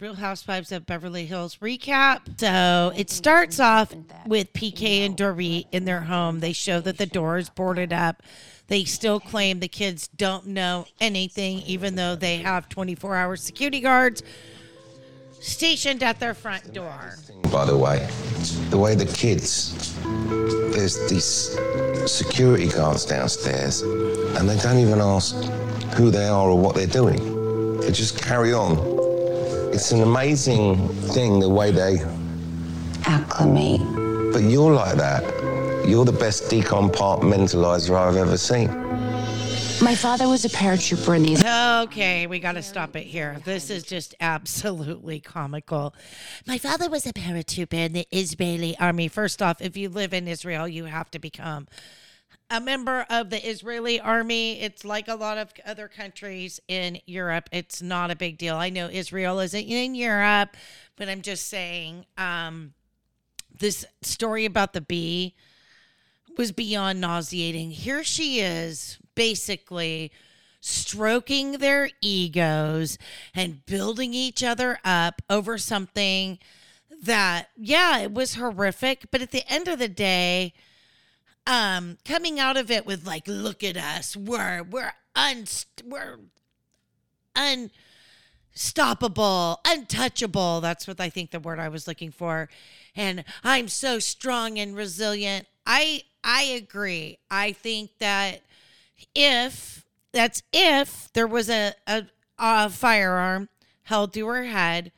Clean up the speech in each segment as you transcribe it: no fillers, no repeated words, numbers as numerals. Real Housewives of Beverly Hills recap. So it starts off with PK and Dorit in their home. They show that the door is boarded up. They still claim the kids don't know anything, even though they have 24-hour security guards stationed at their front door. By the way, the kids, there's these security guards downstairs, and they don't even ask who they are or what they're doing. They just carry on. It's an amazing thing, the way they acclimate. But you're like that. You're the best decompartmentalizer I've ever seen. My father was a paratrooper in these... Okay, we got to stop it here. This is just absolutely comical. My father was a paratrooper in the Israeli army. First off, if you live in Israel, you have to become a member of the Israeli army. It's like a lot of other countries in Europe. It's not a big deal. I know Israel isn't in Europe, but I'm just saying this story about the bee was beyond nauseating. Here she is basically stroking their egos and building each other up over something that, yeah, it was horrific. But at the end of the day, coming out of it with like, look at us, we're unstoppable, untouchable. That's what I think the word I was looking for. And I'm so strong and resilient. I agree. I think that if there was a firearm held to her head,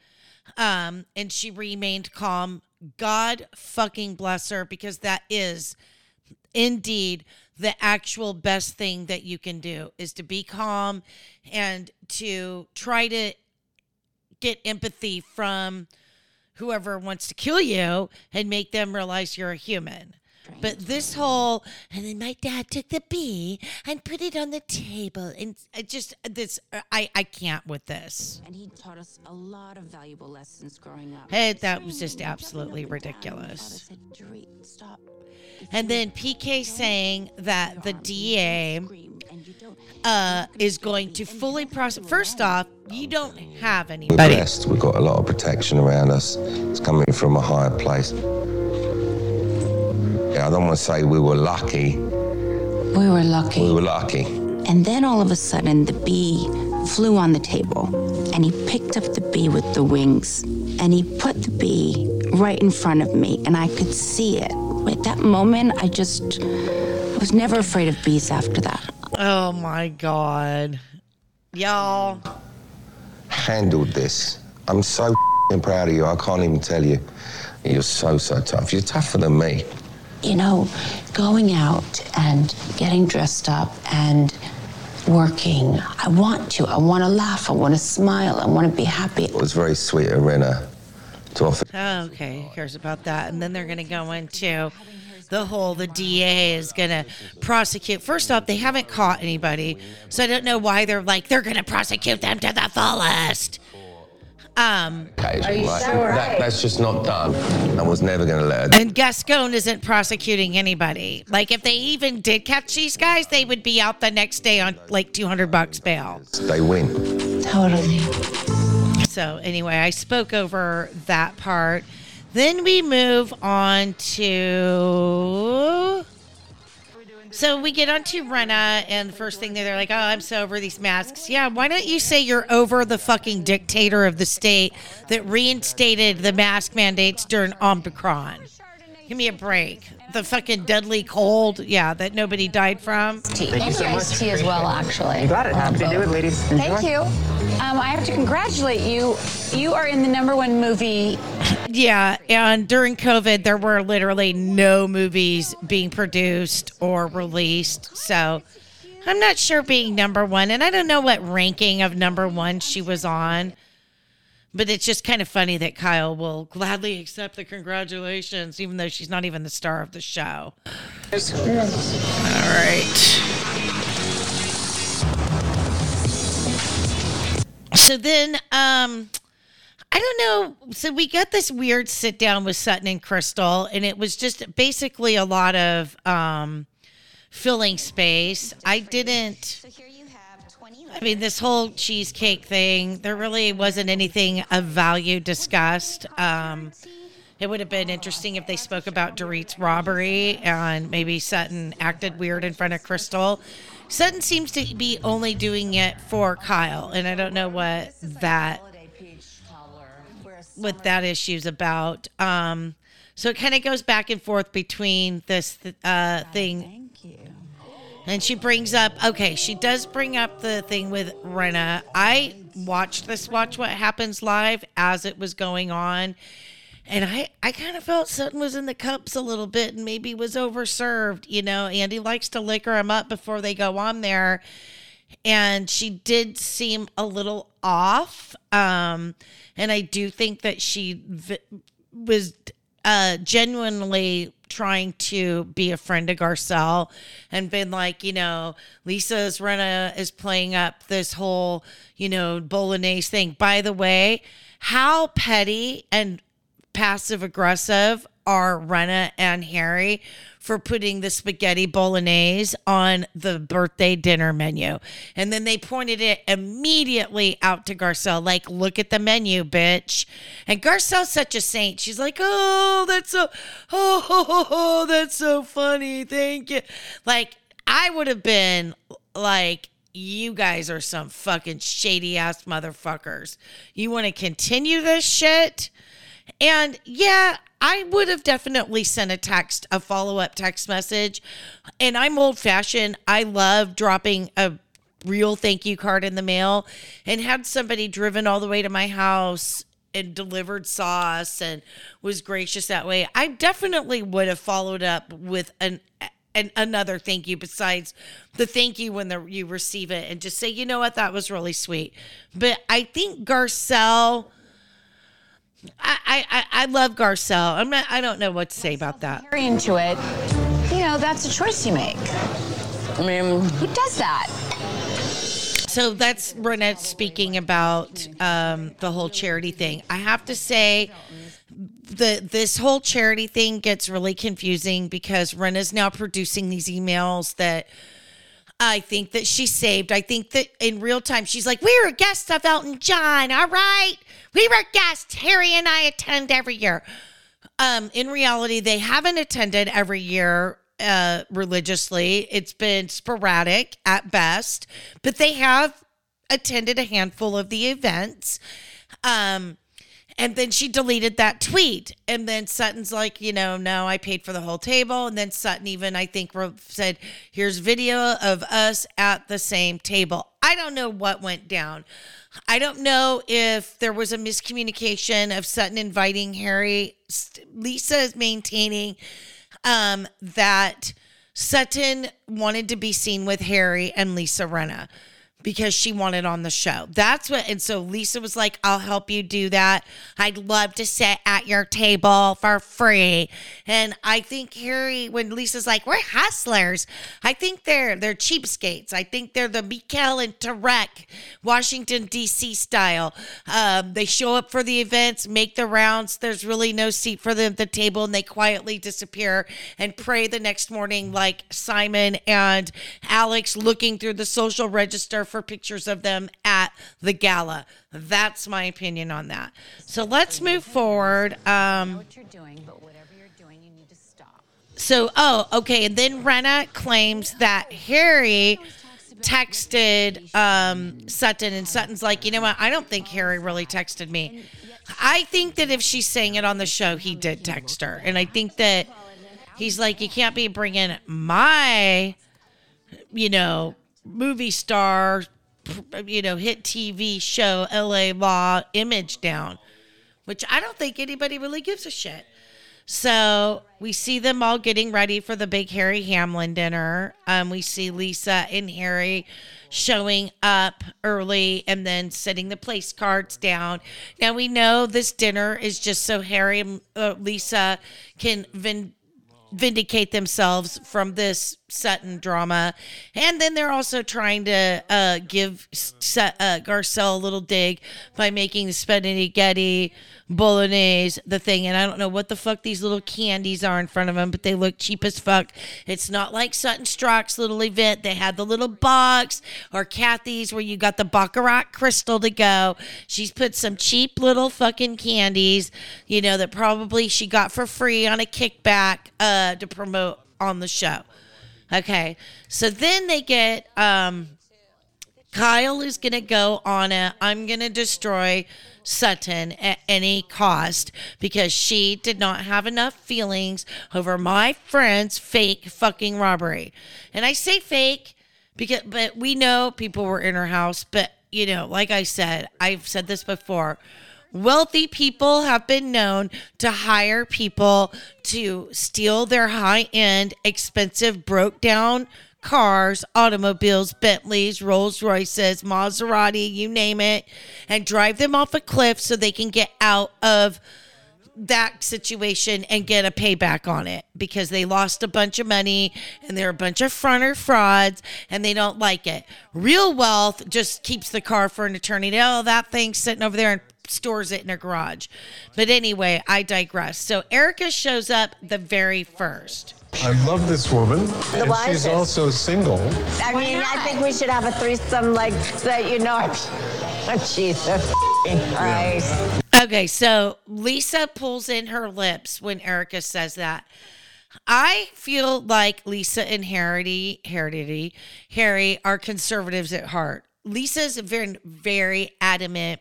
and she remained calm, God fucking bless her, because that is indeed the actual best thing that you can do, is to be calm and to try to get empathy from whoever wants to kill you and make them realize you're a human. But this whole, and then my dad took the bee and put it on the table, and I can't with this. And he taught us a lot of valuable lessons growing up. Hey, that was just absolutely ridiculous. And then PK saying that the DA is going to fully process. First off, you don't have anybody. We're blessed. We've got a lot of protection around us. It's coming from a higher place. I don't want to say we were lucky. We were lucky. And then all of a sudden, the bee flew on the table, and he picked up the bee with the wings, and he put the bee right in front of me, and I could see it. At that moment, I was never afraid of bees after that. Oh, my God. Y'all. Handled this. I'm so proud of you. I can't even tell you. You're so tough. You're tougher than me. You know, going out and getting dressed up and working. I want to. I want to laugh. I want to smile. I want to be happy. It was very sweet of Rinna to offer. Oh, okay, who cares about that? And then they're going to go into the whole, the DA is going to prosecute. First off, they haven't caught anybody. So I don't know why they're like, they're going to prosecute them to the fullest. Are you like, sure? That's just not done. I was never going to let her. And Gascon isn't prosecuting anybody. Like, if they even did catch these guys, they would be out the next day on like $200 bail. They win. Totally. So anyway, I spoke over that part. Then we move on to... So we get onto Rinna, and the first thing they're like, oh, I'm so over these masks. Yeah, why don't you say you're over the fucking dictator of the state that reinstated the mask mandates during Omicron? Give me a break. The fucking deadly cold, yeah, that nobody died from. Thank you so much. Iced tea as well, actually. I'm glad it happened to do it, ladies. Thank you. I have to congratulate you. You are in the #1 movie. Yeah, and during COVID, there were literally no movies being produced or released. So I'm not sure being #1, and I don't know what ranking of #1 she was on. But it's just kind of funny that Kyle will gladly accept the congratulations, even though she's not even the star of the show. All right. So then, I don't know. So we got this weird sit down with Sutton and Crystal, and it was just basically a lot of filling space. I didn't... I mean, this whole cheesecake thing, there really wasn't anything of value discussed. It would have been interesting if they spoke about Dorit's robbery and maybe Sutton acted weird in front of Crystal. Sutton seems to be only doing it for Kyle, and I don't know what that issue's about. So it kind of goes back and forth between this thing. And she brings up, okay, she does bring up the thing with Rinna. I watched this Watch What Happens Live as it was going on, and I kind of felt Sutton was in the cups a little bit and maybe was overserved. You know, Andy likes to liquor him up before they go on there, and she did seem a little off. And I do think that she was genuinely trying to be a friend to Garcelle and been like, you know, Lisa's Rinna is playing up this whole, you know, Bolognese thing. By the way, how petty and passive aggressive are Rinna and Harry for putting the spaghetti bolognese on the birthday dinner menu? And then they pointed it immediately out to Garcelle, like, look at the menu, bitch. And Garcelle's such a saint. She's like, oh, that's so funny. Thank you. Like, I would have been like, you guys are some fucking shady ass motherfuckers. You want to continue this shit? And yeah, I would have definitely sent a follow-up text message. And I'm old-fashioned. I love dropping a real thank you card in the mail, and had somebody driven all the way to my house and delivered sauce and was gracious that way. I definitely would have followed up with another thank you besides the thank you when you receive it, and just say, you know what, that was really sweet. But I think Garcelle... I love Garcelle. I don't know what to say about that. You're into it. You know, that's a choice you make. I mean, who does that? So that's Rinna speaking about the whole charity thing. I have to say, this whole charity thing gets really confusing because Renna's now producing these emails that I think that she saved. I think that in real time, she's like, we were guests of Elton John, all right? We were guests. Harry and I attend every year. In reality, they haven't attended every year religiously. It's been sporadic at best, but they have attended a handful of the events. And then she deleted that tweet. And then Sutton's like, you know, no, I paid for the whole table. And then Sutton even, I think, said, here's video of us at the same table. I don't know what went down. I don't know if there was a miscommunication of Sutton inviting Harry. Lisa is maintaining that Sutton wanted to be seen with Harry and Lisa Rinna, because she wanted on the show. That's what, and so Lisa was like, I'll help you do that. I'd love to sit at your table for free. And I think Harry, when Lisa's like, we're hustlers, I think they're cheapskates. I think they're the Mikkel and Tarek, Washington, D.C. style. They show up for the events, make the rounds. There's really no seat for them at the table, and they quietly disappear and pray the next morning like Simon and Alex looking through the social register for pictures of them at the gala. That's my opinion on that. So let's move forward. So, okay. And then Rinna claims that Harry texted Sutton, and Sutton's like, you know what? I don't think Harry really texted me. I think that if she's saying it on the show, he did text her. And I think that he's like, you can't be bringing my, you know, movie star, you know, hit TV show, LA Law image down, which I don't think anybody really gives a shit. So we see them all getting ready for the big Harry Hamlin dinner. We see Lisa and Harry showing up early and then setting the place cards down. Now we know this dinner is just so Harry and Lisa can vindicate themselves from this Sutton drama. And then they're also trying to give Garcelle a little dig by making the spaghetti bolognese the thing. And I don't know what the fuck these little candies are in front of them, but they look cheap as fuck. It's not like Sutton Strock's little event. They had the little box, or Kathy's where you got the Baccarat crystal to go. She's put some cheap little fucking candies, you know, that probably she got for free on a kickback to promote on the show. Okay, so then they get Kyle is going to go on a I'm going to destroy Sutton at any cost because she did not have enough feelings over my friend's fake fucking robbery. And I say fake because, but we know people were in her house. But, you know, like I said, I've said this before. Wealthy people have been known to hire people to steal their high-end, expensive, broke-down cars, automobiles, Bentleys, Rolls-Royces, Maserati, you name it, and drive them off a cliff so they can get out of that situation and get a payback on it because they lost a bunch of money and they're a bunch of frauds and they don't like it. Real wealth just keeps the car for an eternity. Oh, that thing's sitting over there and stores it in her garage. But anyway, I digress. So Erica shows up the very first. I love this woman, and she's also single. I mean, I think we should have a threesome like that, you know. Jesus Christ. Okay, so Lisa pulls in her lips when Erica says that. I feel like Lisa and Harry are conservatives at heart. Lisa's very, very adamant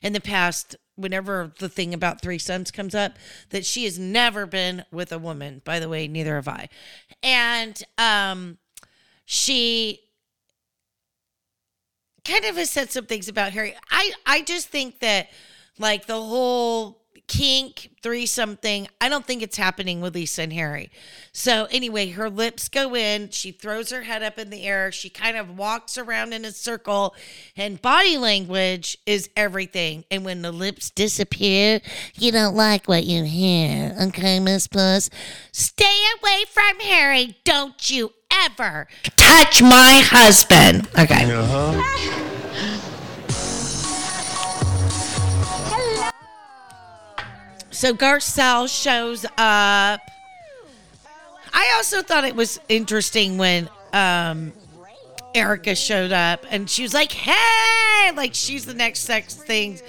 in the past, whenever the thing about threesomes comes up, that she has never been with a woman. By the way, neither have I. And she kind of has said some things about Harry. I just think that, like, the whole kink threesome thing, I don't think it's happening with Lisa and Harry. So anyway, her lips go in. She throws her head up in the air. She kind of walks around in a circle, and body language is everything. And when the lips disappear, you don't like what you hear. Okay, Miss Puss? Stay away from Harry. Don't you ever touch my husband. Okay. Uh-huh. So Garcelle shows up. I also thought it was interesting when Erica showed up and she was like, hey, like she's the next sex thing.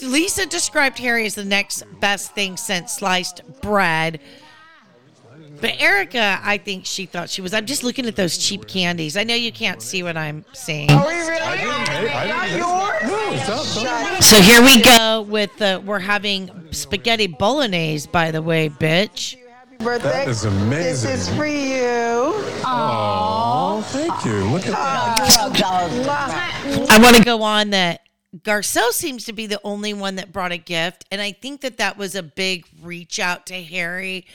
Lisa described Harry as the next best thing since sliced bread. But Erica, I think she thought she was. I'm just looking at those cheap candies. I know you can't see what I'm seeing. Are we really? So here we go with we're having spaghetti bolognese, by the way, bitch. Birthday. That is amazing. This is for you. Oh, thank you. Look at that. I want to go on that Garcelle seems to be the only one that brought a gift, and I think that that was a big reach out to Harry.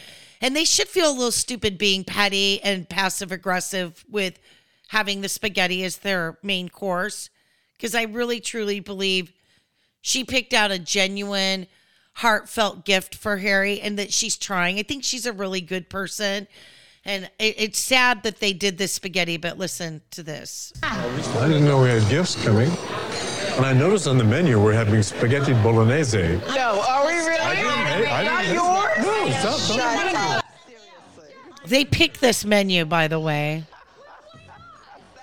And they should feel a little stupid being petty and passive aggressive with having the spaghetti as their main course, because I really truly believe she picked out a genuine, heartfelt gift for Harry and that she's trying. I think she's a really good person. And it's sad that they did this spaghetti, but listen to this. I didn't know we had gifts coming. And I noticed on the menu we're having spaghetti bolognese. No, are we really? Stop. They picked this menu, by the way.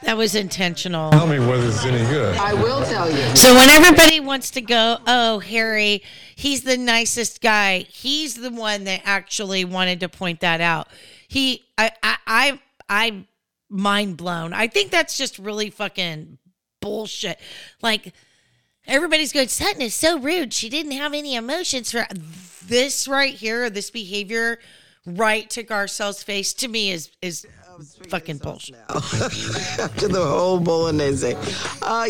That was intentional. Tell me whether it's any good. I will tell you. So when everybody wants to go, oh, Harry, he's the nicest guy. He's the one that actually wanted to point that out. I'm mind blown. I think that's just really fucking bullshit. Like, everybody's going, Sutton is so rude. She didn't have any emotions for this right here, this behavior right to Garcelle's face, to me is fucking bullshit. After the whole bolognese.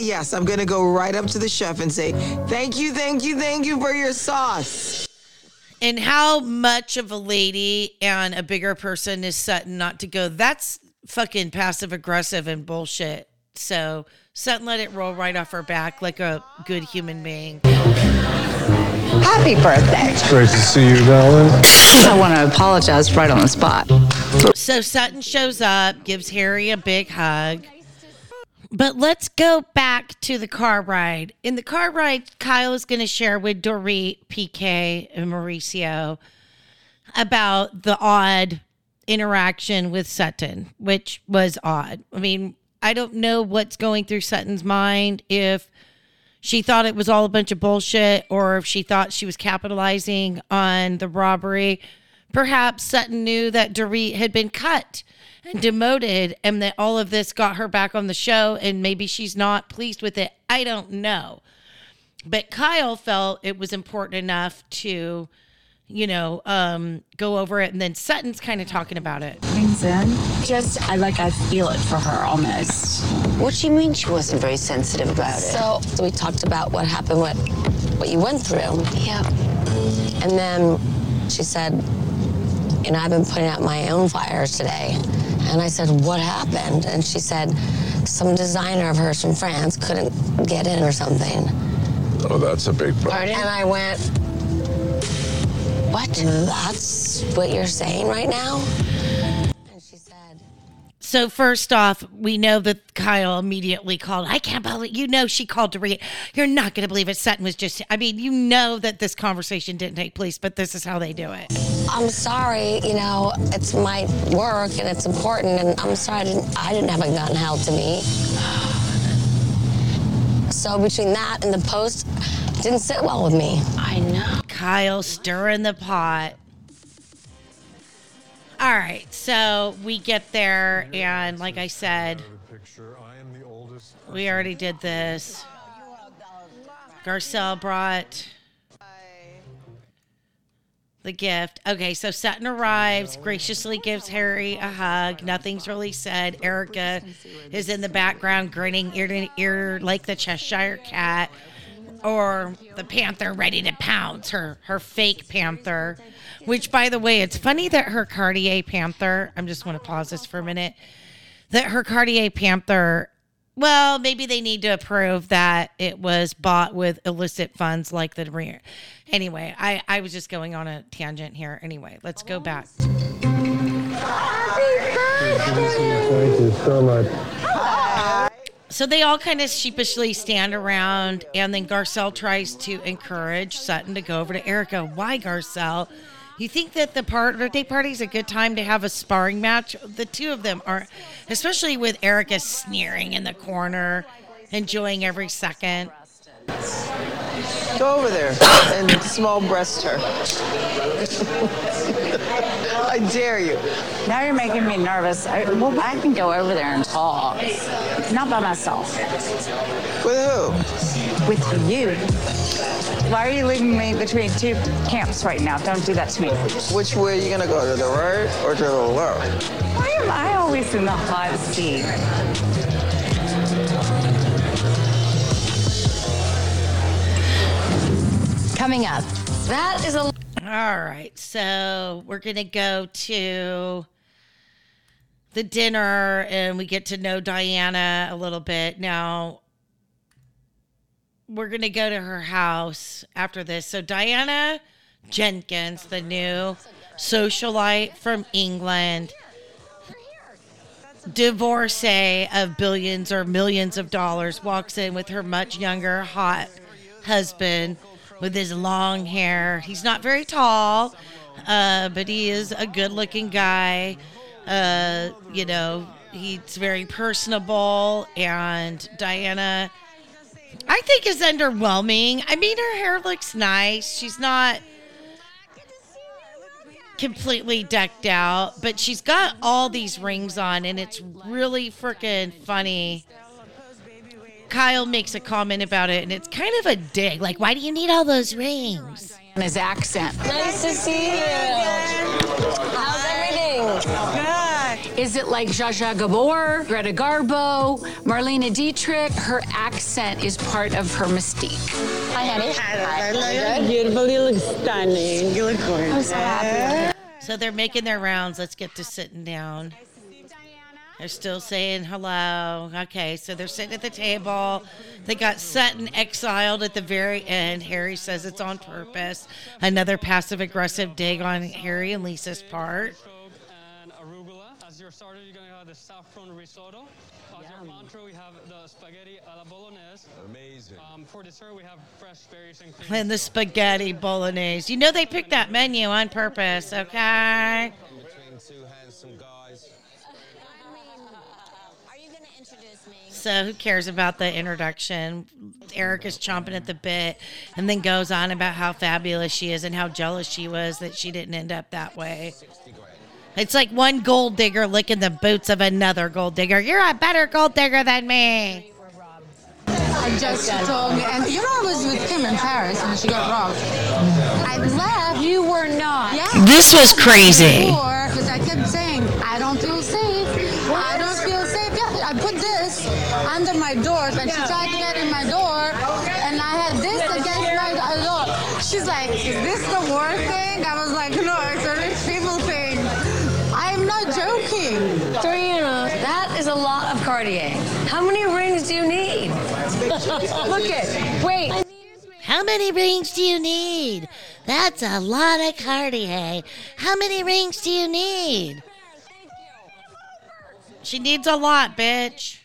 Yes, I'm going to go right up to the chef and say, thank you for your sauce. And how much of a lady and a bigger person is Sutton not to go? That's fucking passive aggressive and bullshit. So Sutton let it roll right off her back like a good human being. Happy birthday. It's great to see you, darling. I want to apologize right on the spot. So Sutton shows up, gives Harry a big hug. But let's go back to the car ride. In the car ride, Kyle is going to share with Dorit, PK, and Mauricio about the odd interaction with Sutton, which was odd. I mean, I don't know what's going through Sutton's mind, if she thought it was all a bunch of bullshit or if she thought she was capitalizing on the robbery. Perhaps Sutton knew that Dorit had been cut and demoted and that all of this got her back on the show and maybe she's not pleased with it. I don't know. But Kyle felt it was important enough to, you know, go over it. And then Sutton's kind of talking about it. I feel it for her almost. What do you mean she wasn't very sensitive about it? So we talked about what happened, what you went through. Yeah. And then she said, you know, I've been putting out my own fires today. And I said, what happened? And she said, some designer of hers from France couldn't get in or something. Oh, that's a big problem. And I went, what? That's what you're saying right now? And she said... So first off, we know that Kyle immediately called. I can't believe... You know she called to read. You're not going to believe it. Sutton was just... I mean, you know that this conversation didn't take place, but this is how they do it. I'm sorry. You know, it's my work and it's important. And I'm sorry I didn't have a gun held to me. So between that and the post... didn't sit well with me. I know. Kyle stirring the pot. All right, so we get there, and like I said, we already did this. Garcelle brought the gift. Okay, so Sutton arrives, graciously gives Harry a hug. Nothing's really said. Erica is in the background, grinning ear to ear like the Cheshire Cat. Or the panther ready to pounce, her fake panther. Which, by the way, it's funny that her Cartier panther, I just want to pause this for a minute, that her Cartier panther, well, maybe they need to prove that it was bought with illicit funds like the rear. Anyway, I was just going on a tangent here. Anyway, let's go back. Happy birthday! Thank you so much. So they all kind of sheepishly stand around, and then Garcelle tries to encourage Sutton to go over to Erica. Why, Garcelle? You think that the birthday party's a good time to have a sparring match? The two of them are, especially with Erica sneering in the corner, enjoying every second. Go over there and small breast her. I dare you. Now you're making me nervous. I can go over there and talk. Not by myself. With who? With you. Why are you leaving me between two camps right now? Don't do that to me. Which way are you going to go? To the right or to the left? Why am I always in the hot seat? Coming up. That is a... All right, so we're going to go to the dinner, and we get to know Diana a little bit. Now, we're going to go to her house after this. So Diana Jenkins, the new socialite from England, divorcee of billions or millions of dollars, walks in with her much younger, hot husband, with his long hair. He's not very tall, but he is a good-looking guy. You know, he's very personable, and Diana, I think, is underwhelming. I mean, her hair looks nice. She's not completely decked out, but she's got all these rings on, and it's really freaking funny. Kyle makes a comment about it, and it's kind of a dig. Like, why do you need all those rings? And his accent. Nice to see you. How's everything? Good. Is it like Zsa Zsa Gabor, Greta Garbo, Marlena Dietrich? Her accent is part of her mystique. Hi, honey. Hi. You look beautiful. You look stunning. You look gorgeous. I'm so happy. So they're making their rounds. Let's get to sitting down. They're still saying hello. Okay, so they're sitting at the table. They got Sutton exiled at the very end. Harry says it's on purpose. Another passive-aggressive dig on Harry and Lisa's part. As your starter, you're going to have the saffron risotto. As your entree, we have the spaghetti alla bolognese. Amazing. For dessert, we have fresh berries and cream. And the spaghetti bolognese. You know they picked that menu on purpose, okay? Between two handsome guys. I mean, are you going to introduce me? So who cares about the introduction? Erica's chomping at the bit and then goes on about how fabulous she is and how jealous she was that she didn't end up that way. It's like one gold digger licking the boots of another gold digger. You're a better gold digger than me. I just told me, and you're always with Kim in Paris, and she got robbed. I left. You were not. Yeah. This was crazy. Because I kept saying, I don't feel safe. I don't feel safe. Yeah, I put this under my door, and she tried to get in my door, and I had this against my door. She's like, is this the war thing? I was like, no, it's a rich people thing. I'm not joking. Torino, that is a lot of Cartier. How many rings do you need? Look it. Wait. How many rings do you need? That's a lot of Cartier. How many rings do you need? She needs a lot, bitch.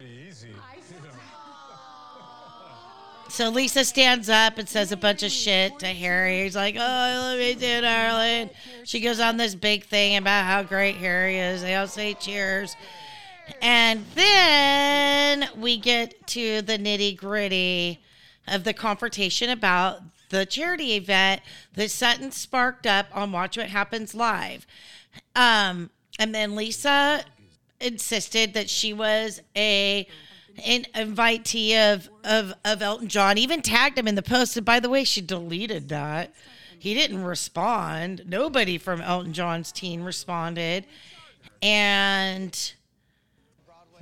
Easy. So Lisa stands up and says a bunch of shit to Harry. He's like, oh, I love you too, darling. She goes on this big thing about how great Harry is. They all say cheers. And then we get to the nitty-gritty of the confrontation about the charity event that Sutton sparked up on Watch What Happens Live. And then Lisa insisted that she was an invitee of Elton John, even tagged him in the post. And by the way, she deleted that. He didn't respond. Nobody from Elton John's team responded. And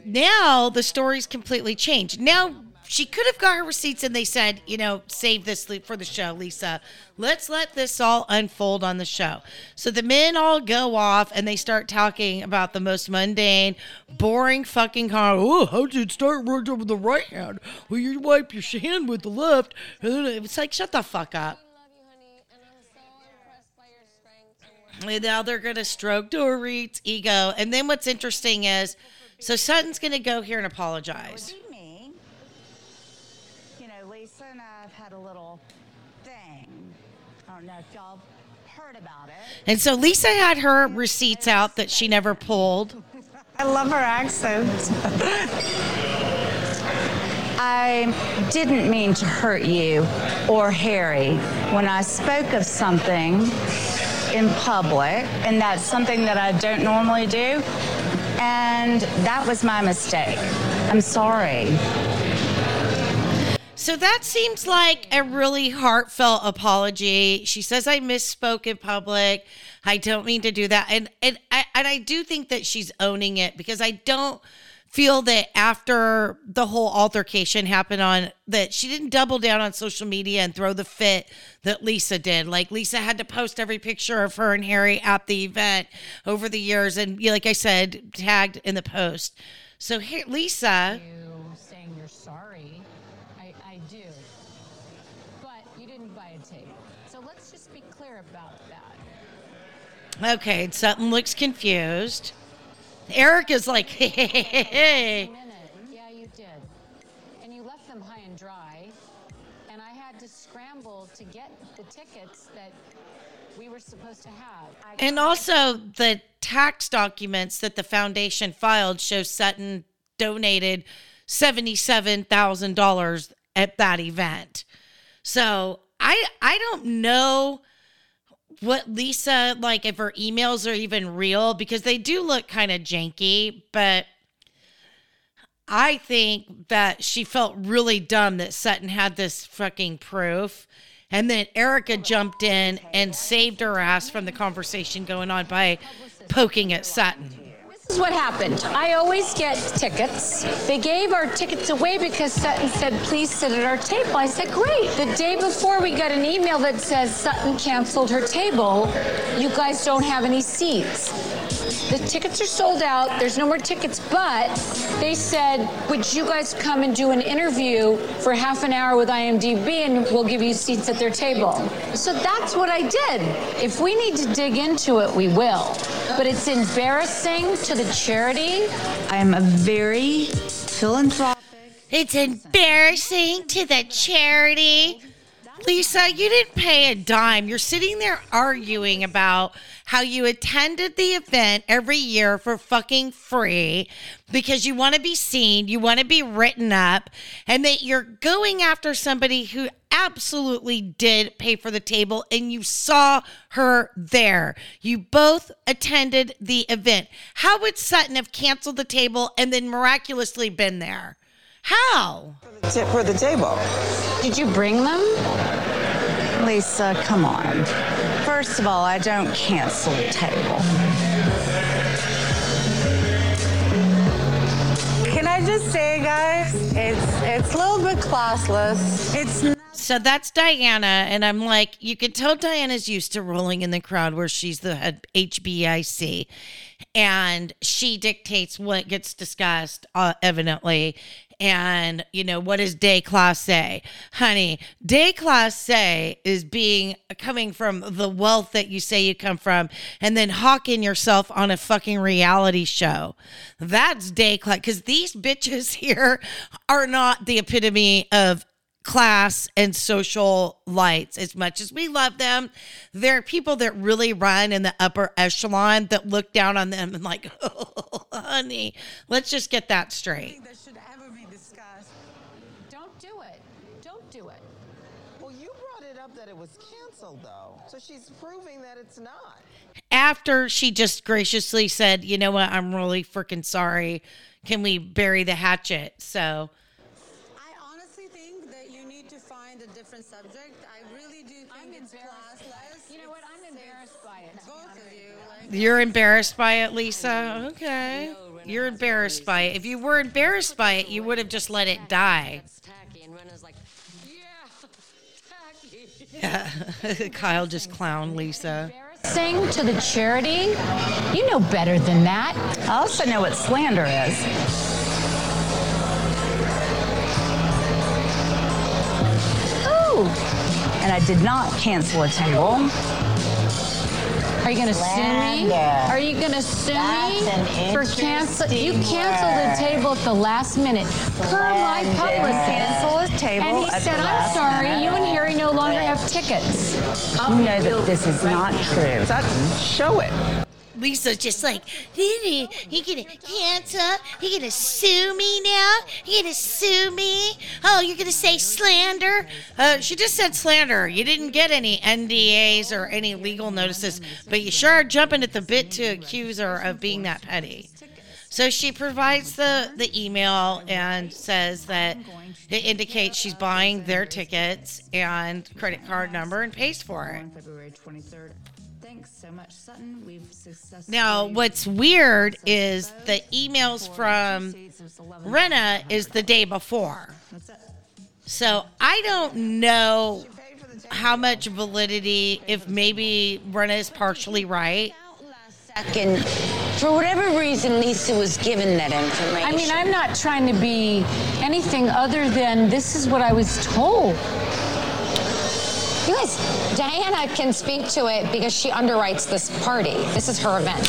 now the story's completely changed. Now she could have got her receipts and they said, you know, save this for the show, Lisa. Let's let this all unfold on the show. So the men all go off and they start talking about the most mundane, boring fucking car. Oh, how'd you start right over the right hand? Well, you wipe your hand with the left. It's like, shut the fuck up. And now they're going to stroke Dorit's ego. And then what's interesting is, so Sutton's going to go here and apologize. A little thing. I don't know if y'all heard about it. And so Lisa had her receipts out that she never pulled. I love her accent. I didn't mean to hurt you or Harry when I spoke of something in public, and that's something that I don't normally do, and that was my mistake. I'm sorry. So that seems like a really heartfelt apology. She says, I misspoke in public. I don't mean to do that. And I do think that she's owning it, because I don't feel that after the whole altercation happened on that, she didn't double down on social media and throw the fit that Lisa did. Like, Lisa had to post every picture of her and Harry at the event over the years. And like I said, tagged in the post. So here, Lisa. You saying you're sorry. I do, but you didn't buy a tape. So let's just be clear about that. Okay, Sutton looks confused. Erica's like, hey. Yeah, you did. And you left them high and dry, and I had to scramble to get the tickets that we were supposed to have. And also the tax documents that the foundation filed show Sutton donated $77,000 at that event. So I don't know what Lisa, like, if her emails are even real, because they do look kind of janky, but I think that she felt really dumb that Sutton had this fucking proof. And then Erica jumped in and saved her ass from the conversation going on by poking at Sutton. This is what happened. I always get tickets. They gave our tickets away because Sutton said, please sit at our table. I said, great. The day before, we got an email that says Sutton canceled her table. You guys don't have any seats. The tickets are sold out. There's no more tickets, but they said, would you guys come and do an interview for half an hour with IMDb and we'll give you seats at their table. So that's what I did. If we need to dig into it, we will. But it's embarrassing to the charity. I am a very philanthropic. It's embarrassing to the charity. Lisa, you didn't pay a dime. You're sitting there arguing about how you attended the event every year for fucking free because you want to be seen, you want to be written up, and that you're going after somebody who absolutely did pay for the table and you saw her there. You both attended the event. How would Sutton have canceled the table and then miraculously been there? How? For the table. Did you bring them? Lisa, come on. First of all, I don't cancel the table. Can I just say, guys, it's a little bit classless. So that's Diana, and I'm like, you can tell Diana's used to rolling in the crowd where she's the head HBIC, and she dictates what gets discussed, evidently. And, you know, what is déclassé? Honey, déclassé is coming from the wealth that you say you come from and then hawking yourself on a fucking reality show. That's déclassé, because these bitches here are not the epitome of class and social lights. As much as we love them, there are people that really run in the upper echelon that look down on them and like, oh, honey, let's just get that straight. Though. So she's proving that it's not. After she just graciously said, you know what, I'm really freaking sorry. Can we bury the hatchet? So I honestly think that you need to find a different subject. I really do think it's classless. You know what? I'm embarrassed by it. Both of you. Like, you're embarrassed by it, Lisa? Okay. You're embarrassed by it. If you were embarrassed by it, you would have just let it die. That's tacky. And Rinna's like, yeah. Kyle just clowned Lisa. Sing to the charity. You know better than that. I also know what slander is. Oh. And I did not cancel a table. Are you going to sue me? Are you going to sue me for cancel? You canceled the table at the last minute. Per my publicist, cancel a table. And he said, "I'm sorry, you and Harry no longer have tickets." You know that this is not true. Sutton, show it. Lisa's just like, "He gonna cancel? He gonna sue me now? He gonna sue me? Oh, you're gonna say slander?" She just said slander. You didn't get any NDAs or any legal notices, but you sure are jumping at the bit to accuse her of being that petty. So she provides the email and says that it indicates she's buying their tickets and credit card number and pays for it. Thanks so much, Sutton. We've successfully. Now, what's weird is the emails from Rinna is the day before. So I don't know how much validity, if maybe Rinna is partially right. For whatever reason, Lisa was given that information. I mean, I'm not trying to be anything other than this is what I was told. You guys, Diana can speak to it because she underwrites this party. This is her event.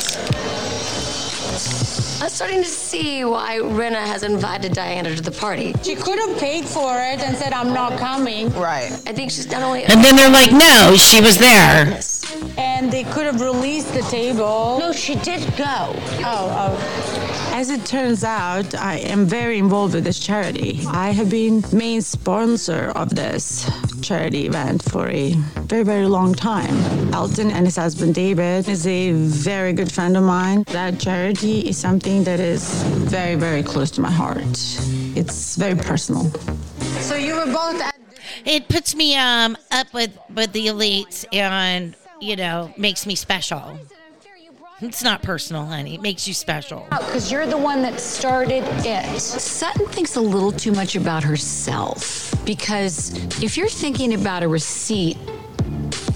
I'm starting to see why Rinna has invited Diana to the party. She could have paid for it and said, "I'm not coming." Right. I think she's not only... And then they're like, no, she was there. And they could have released the table. No, she did go. Oh. As it turns out, I am very involved with this charity. I have been main sponsor of this charity event for a very, very long time. Elton and his husband David is a very good friend of mine. That charity is something that is very, very close to my heart. It's very personal. So you were both at... It puts me up with the elites and, you know, makes me special. It's not personal, honey. It makes you special. Because you're the one that started it. Sutton thinks a little too much about herself. Because if you're thinking about a receipt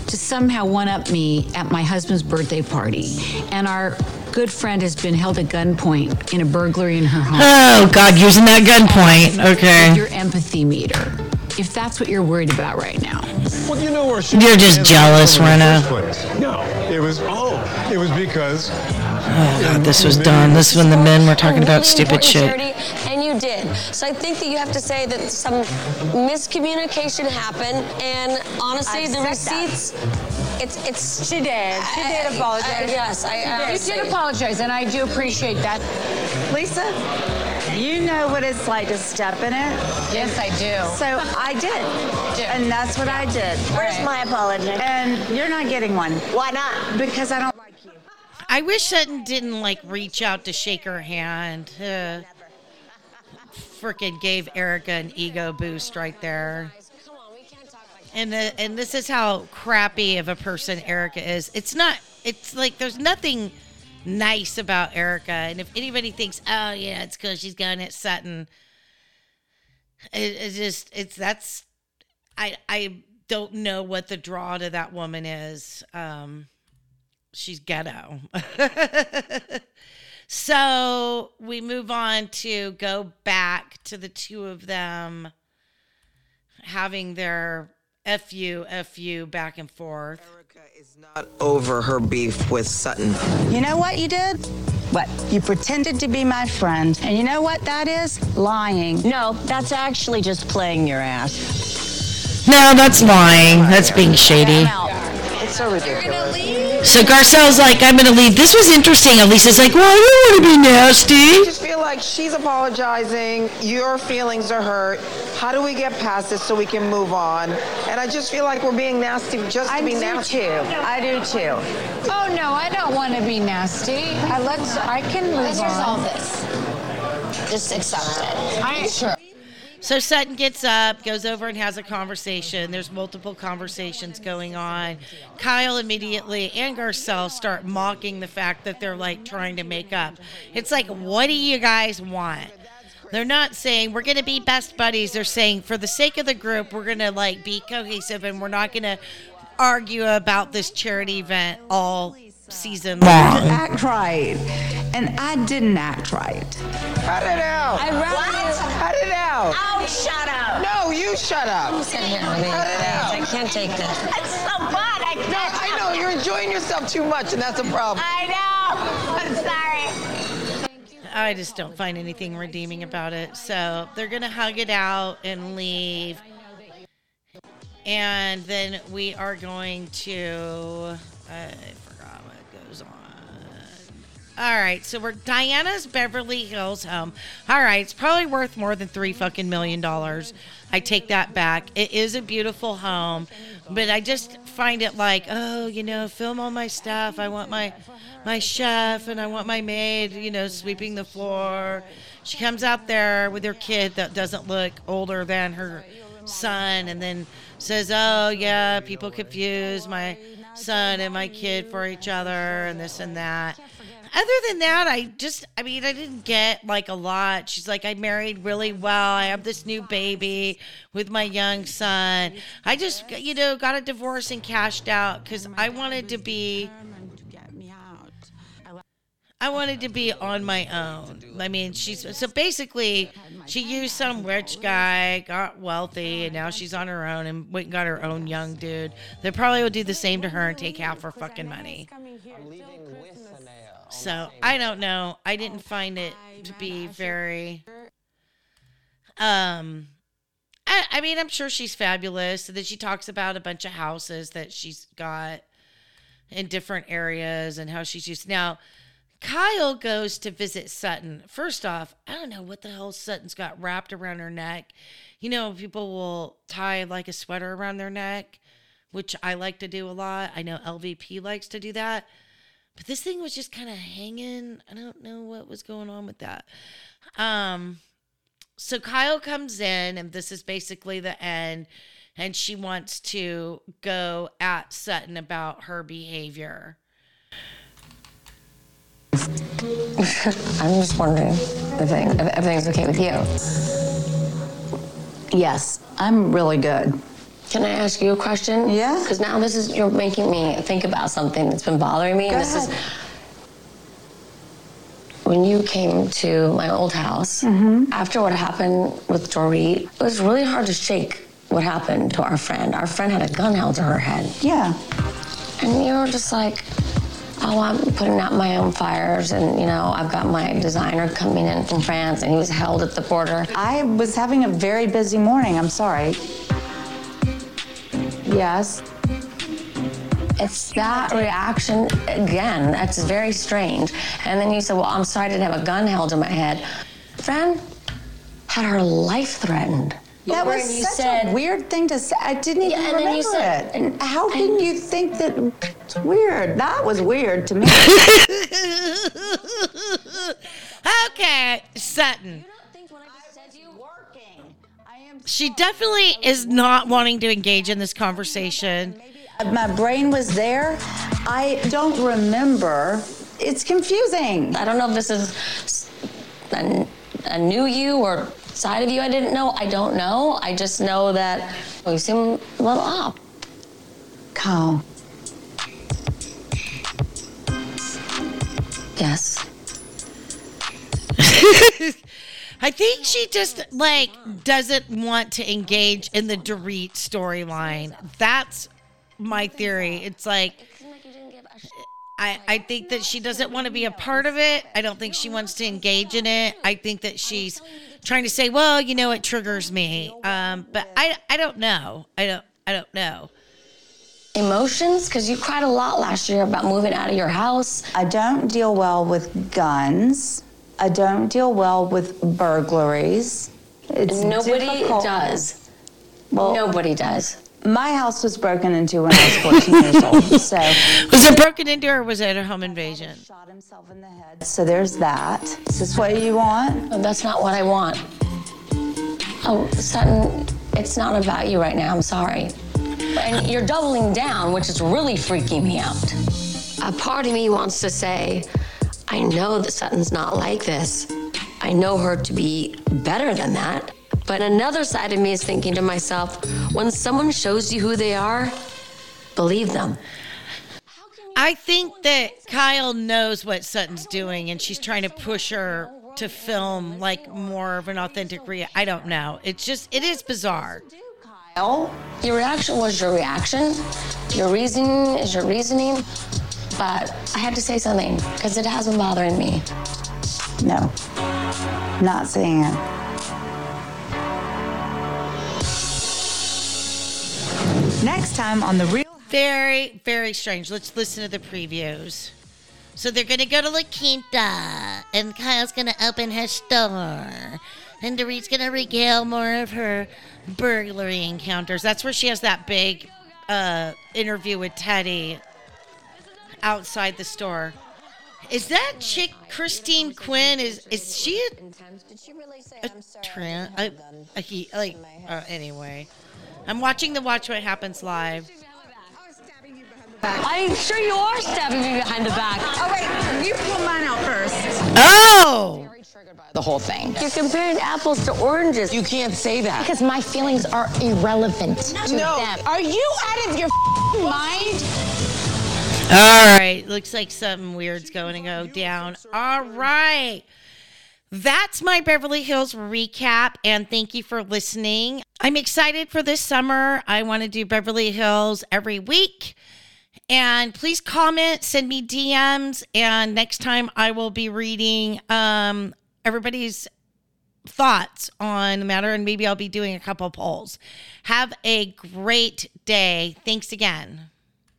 to somehow one-up me at my husband's birthday party and our good friend has been held at gunpoint in a burglary in her home. Oh, God, using that gunpoint. Okay. Your empathy meter, if that's what you're worried about right now. Well, you know where she you're just jealous, Rinna. No, it was because... Oh, God, this was done. This is when the men were talking about stupid shit. And you did. So I think that you have to say that some miscommunication happened, and honestly, the receipts... It's she did. She did apologize. Yes, I did. You did apologize, and I do appreciate that. Lisa, you know what it's like to step in it. Yes, I do. So I did. And that's what I did. Where's my apology? And you're not getting one. Why not? Because I don't like you. I wish Sutton didn't, like, reach out to shake her hand. Freaking gave Erica an ego boost right there. And this is how crappy of a person Erica is. It's not, it's like there's nothing nice about Erica. And if anybody thinks, oh, yeah, it's because she's going at Sutton, it's just, it's, that's, I don't know what the draw to that woman is. She's ghetto. So we move on to go back to the two of them having their F you back and forth. Erica is not over her beef with Sutton. You know what you did? What? You pretended to be my friend. And you know what that is? Lying. No, that's actually just playing your ass. No, that's lying. That's being shady. It's so ridiculous. So Garcelle's like, I'm gonna leave. This was interesting. Elisa's like, well, I don't want to be nasty. I just feel like she's apologizing. Your feelings are hurt. How do we get past this so we can move on? And I just feel like we're being nasty just to be nasty. I do too. Oh no, I don't want to be nasty. I can move on. Let's resolve this. Just accept it. I ain't sure. So Sutton gets up, goes over and has a conversation. There's multiple conversations going on. Kyle immediately and Garcelle start mocking the fact that they're, like, trying to make up. It's like, what do you guys want? They're not saying we're going to be best buddies. They're saying for the sake of the group, we're going to, like, be cohesive and we're not going to argue about this charity event all season long. Act right. And I didn't act right. Cut it out. I cut it out. Oh, shut up. No, you shut up. Don't sit here with me. Cut it out. I can't take this. It's so bad. I can't. I know. You're enjoying yourself too much, and that's a problem. I know. I'm sorry. I just don't find anything redeeming about it. So they're going to hug it out and leave. And then we are going to... All right, so we're Diana's Beverly Hills home. All right, it's probably worth more than $3 million. I take that back. It is a beautiful home, but I just find it like, oh, you know, film all my stuff. I want my chef and I want my maid, you know, sweeping the floor. She comes out there with her kid that doesn't look older than her son and then says, oh, yeah, people confuse my son and my kid for each other and this and that. Other than that, I didn't get, like, a lot. She's like, I married really well. I have this new baby with my young son. I just, you know, got a divorce and cashed out because I wanted to be on my own. I mean, she used some rich guy, got wealthy, and now she's on her own and went and got her own young dude. They probably will do the same to her and take half her fucking money. So, I don't know. I didn't find it to be very... I mean, I'm sure she's fabulous. And then she talks about a bunch of houses that she's got in different areas and how she's used... Now, Kyle goes to visit Sutton. First off, I don't know what the hell Sutton's got wrapped around her neck. You know, people will tie, like, a sweater around their neck, which I like to do a lot. I know LVP likes to do that. But this thing was just kind of hanging. I don't know what was going on with that. So Kyle comes in, and this is basically the end, and she wants to go at Sutton about her behavior. I'm just wondering if everything's okay with you. Yes, I'm really good. Can I ask you a question? Yeah. Because now you're making me think about something that's been bothering me. Go ahead. when you came to my old house, after what happened with Dorit, it was really hard to shake what happened to our friend. Our friend had a gun held to her head. Yeah. And you were just like, oh, I'm putting out my own fires, and, you know, I've got my designer coming in from France, and he was held at the border. I was having a very busy morning. I'm sorry. Yes. It's that reaction again. That's very strange. And then you said, well, I'm sorry I didn't have a gun held to my head. Friend had her life threatened. That was such a weird thing to say. I didn't even remember it. And how can you think that? It's weird. That was weird to me. Okay, Sutton. She definitely is not wanting to engage in this conversation. My brain was there. I don't remember. It's confusing. I don't know if this is a new you or side of you I didn't know. I don't know. I just know that you seem a little off. Kyle. Yes. I think she just, like, doesn't want to engage in the Dorit storyline. That's my theory. It's like, I think that she doesn't want to be a part of it. I don't think she wants to engage in it. I think that she's trying to say, well, you know, it triggers me. But I don't know. I don't know. Emotions? Because you cried a lot last year about moving out of your house. I don't deal well with guns. I don't deal well with burglaries. It's nobody difficult. Does. Well, nobody does. My house was broken into when I was 14 years old. So was it broken into or was it a home invasion? Shot himself in the head. So there's that. Is this what you want? Oh, that's not what I want. Oh, Sutton, it's not about you right now. I'm sorry. And you're doubling down, which is really freaking me out. A part of me wants to say, I know that Sutton's not like this. I know her to be better than that. But another side of me is thinking to myself, when someone shows you who they are, believe them. I think that Kyle knows what Sutton's doing, and she's trying to push her to film like more of an authentic reaction. I don't know. It's just, it is bizarre. Kyle, your reaction was your reaction. Your reasoning is your reasoning. But I had to say something because it has been bothering me. No, not saying it. Next time on the Real... Very, very strange. Let's listen to the previews. So they're going to go to La Quinta, and Kyle's going to open her store, and Dorit's going to regale more of her burglary encounters. That's where she has that big interview with Teddy outside the store. Is that chick Christine Quinn? Is she a trans? Anyway, I'm watching the Watch What Happens Live. I'm sure you are stabbing me behind the back. Oh wait, you pull mine out first. Oh. The whole thing. You're comparing apples to oranges. You can't say that. Because my feelings are irrelevant to them. Are you out of your mind? All right, looks like something weird's going to go down. All right, that's my Beverly Hills recap, and thank you for listening. I'm excited for this summer. I want to do Beverly Hills every week, and please comment, send me DMs, and next time I will be reading everybody's thoughts on the matter, and maybe I'll be doing a couple polls. Have a great day. Thanks again.